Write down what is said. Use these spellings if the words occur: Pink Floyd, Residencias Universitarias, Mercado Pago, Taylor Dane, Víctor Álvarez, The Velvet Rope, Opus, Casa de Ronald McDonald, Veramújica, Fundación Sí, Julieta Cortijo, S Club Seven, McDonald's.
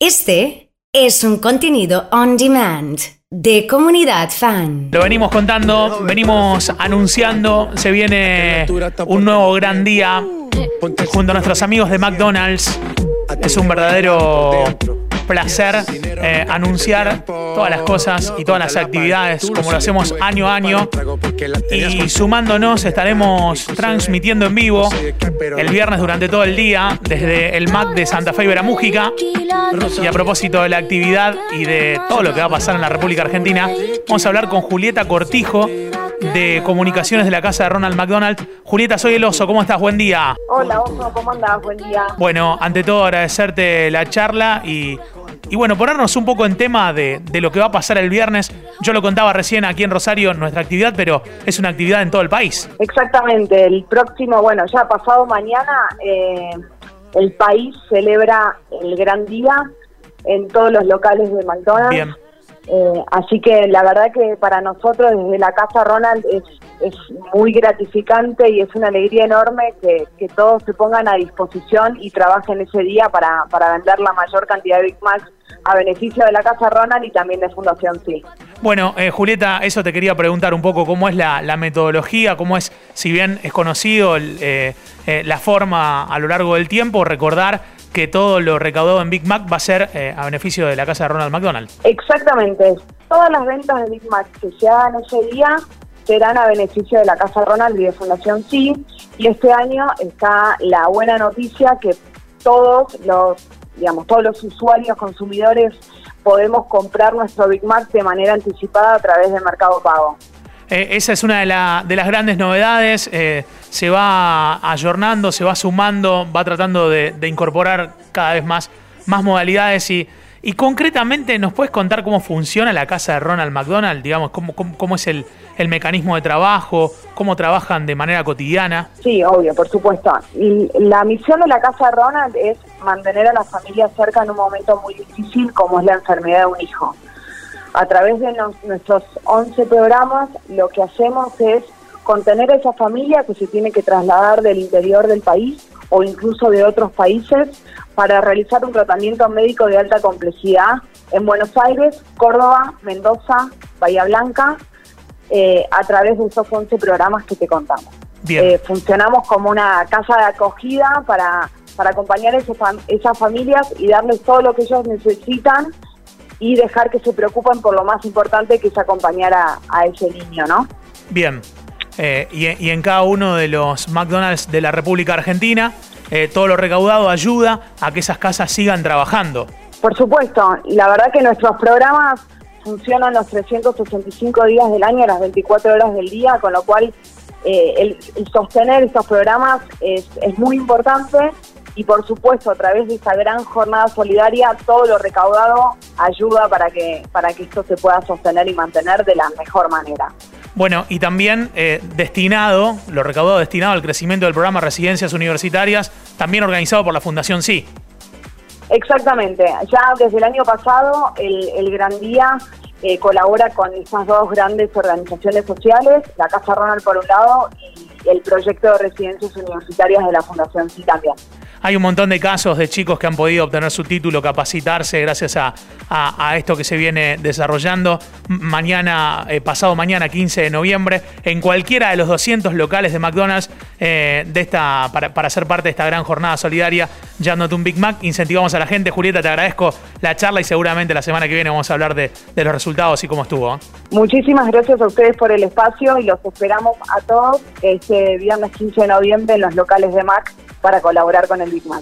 Este es un contenido on demand de Comunidad Fan. Lo venimos contando, venimos anunciando, se viene un nuevo gran día junto a nuestros amigos de McDonald's. Es un verdadero placer anunciar todas las cosas y todas las actividades como lo hacemos año a año, y sumándonos estaremos transmitiendo en vivo el viernes durante todo el día desde el MAC de Santa Fe y Veramújica. Y a propósito de la actividad y de todo lo que va a pasar en la República Argentina, vamos a hablar con Julieta Cortijo de comunicaciones de la Casa de Ronald McDonald. Julieta, soy el Oso, ¿cómo estás? Buen día. Hola, Oso, ¿cómo andás? Buen día. Bueno, ante todo agradecerte la charla y bueno, ponernos un poco en tema de lo que va a pasar el viernes. Yo lo contaba recién aquí en Rosario, nuestra actividad, pero es una actividad en todo el país. Exactamente, el próximo, bueno, ya pasado mañana, el país celebra el gran día en todos los locales de McDonald's. Bien. Así que la verdad que para nosotros desde la Casa Ronald es muy gratificante y es una alegría enorme que todos se pongan a disposición y trabajen ese día para vender la mayor cantidad de Big Macs a beneficio de la Casa Ronald y también de Fundación Sí. Bueno, Julieta, eso te quería preguntar un poco, cómo es la metodología, cómo es, si bien es conocido la forma a lo largo del tiempo, recordar que todo lo recaudado en Big Mac va a ser a beneficio de la Casa de Ronald McDonald. Exactamente. Todas las ventas de Big Mac que se hagan ese día serán a beneficio de la Casa Ronald y de Fundación Sí. Y este año está la buena noticia que todos los usuarios, consumidores, podemos comprar nuestro Big Mac de manera anticipada a través de Mercado Pago. Esa es una de las grandes novedades. Se va ayornando, se va sumando, va tratando de incorporar cada vez más modalidades. Y concretamente, ¿nos puedes contar cómo funciona la Casa de Ronald McDonald? Digamos, ¿cómo es el mecanismo de trabajo? ¿Cómo trabajan de manera cotidiana? Sí, obvio, por supuesto. Y la misión de la Casa de Ronald es mantener a la familia cerca en un momento muy difícil como es la enfermedad de un hijo. A través de nuestros 11 programas, lo que hacemos es contener a esa familia que se tiene que trasladar del interior del país o incluso de otros países para realizar un tratamiento médico de alta complejidad en Buenos Aires, Córdoba, Mendoza, Bahía Blanca, a través de esos 11 programas que te contamos. Bien. Funcionamos como una casa de acogida para acompañar a esas familias y darles todo lo que ellos necesitan y dejar que se preocupen por lo más importante, que es acompañar a ese niño, ¿no? Bien, y en cada uno de los McDonald's de la República Argentina, todo lo recaudado ayuda a que esas casas sigan trabajando. Por supuesto, la verdad que nuestros programas funcionan los 365 días del año, las 24 horas del día, con lo cual el sostener estos programas es muy importante. Y por supuesto, a través de esta gran jornada solidaria, todo lo recaudado ayuda para que esto se pueda sostener y mantener de la mejor manera. Bueno, y también lo recaudado destinado al crecimiento del programa Residencias Universitarias, también organizado por la Fundación Sí. Exactamente. Ya desde el año pasado, el Gran Día colabora con estas dos grandes organizaciones sociales, la Casa Ronald por un lado y el proyecto de Residencias Universitarias de la Fundación Sí también. Hay un montón de casos de chicos que han podido obtener su título, capacitarse gracias a esto que se viene desarrollando. Pasado mañana, 15 de noviembre, en cualquiera de los 200 locales de McDonald's, para ser parte de esta gran jornada solidaria, llevándote un Big Mac, incentivamos a la gente. Julieta, te agradezco la charla y seguramente la semana que viene vamos a hablar de los resultados y cómo estuvo, ¿eh? Muchísimas gracias a ustedes por el espacio y los esperamos a todos este viernes 15 de noviembre en los locales de Mac para colaborar con el Big Mac.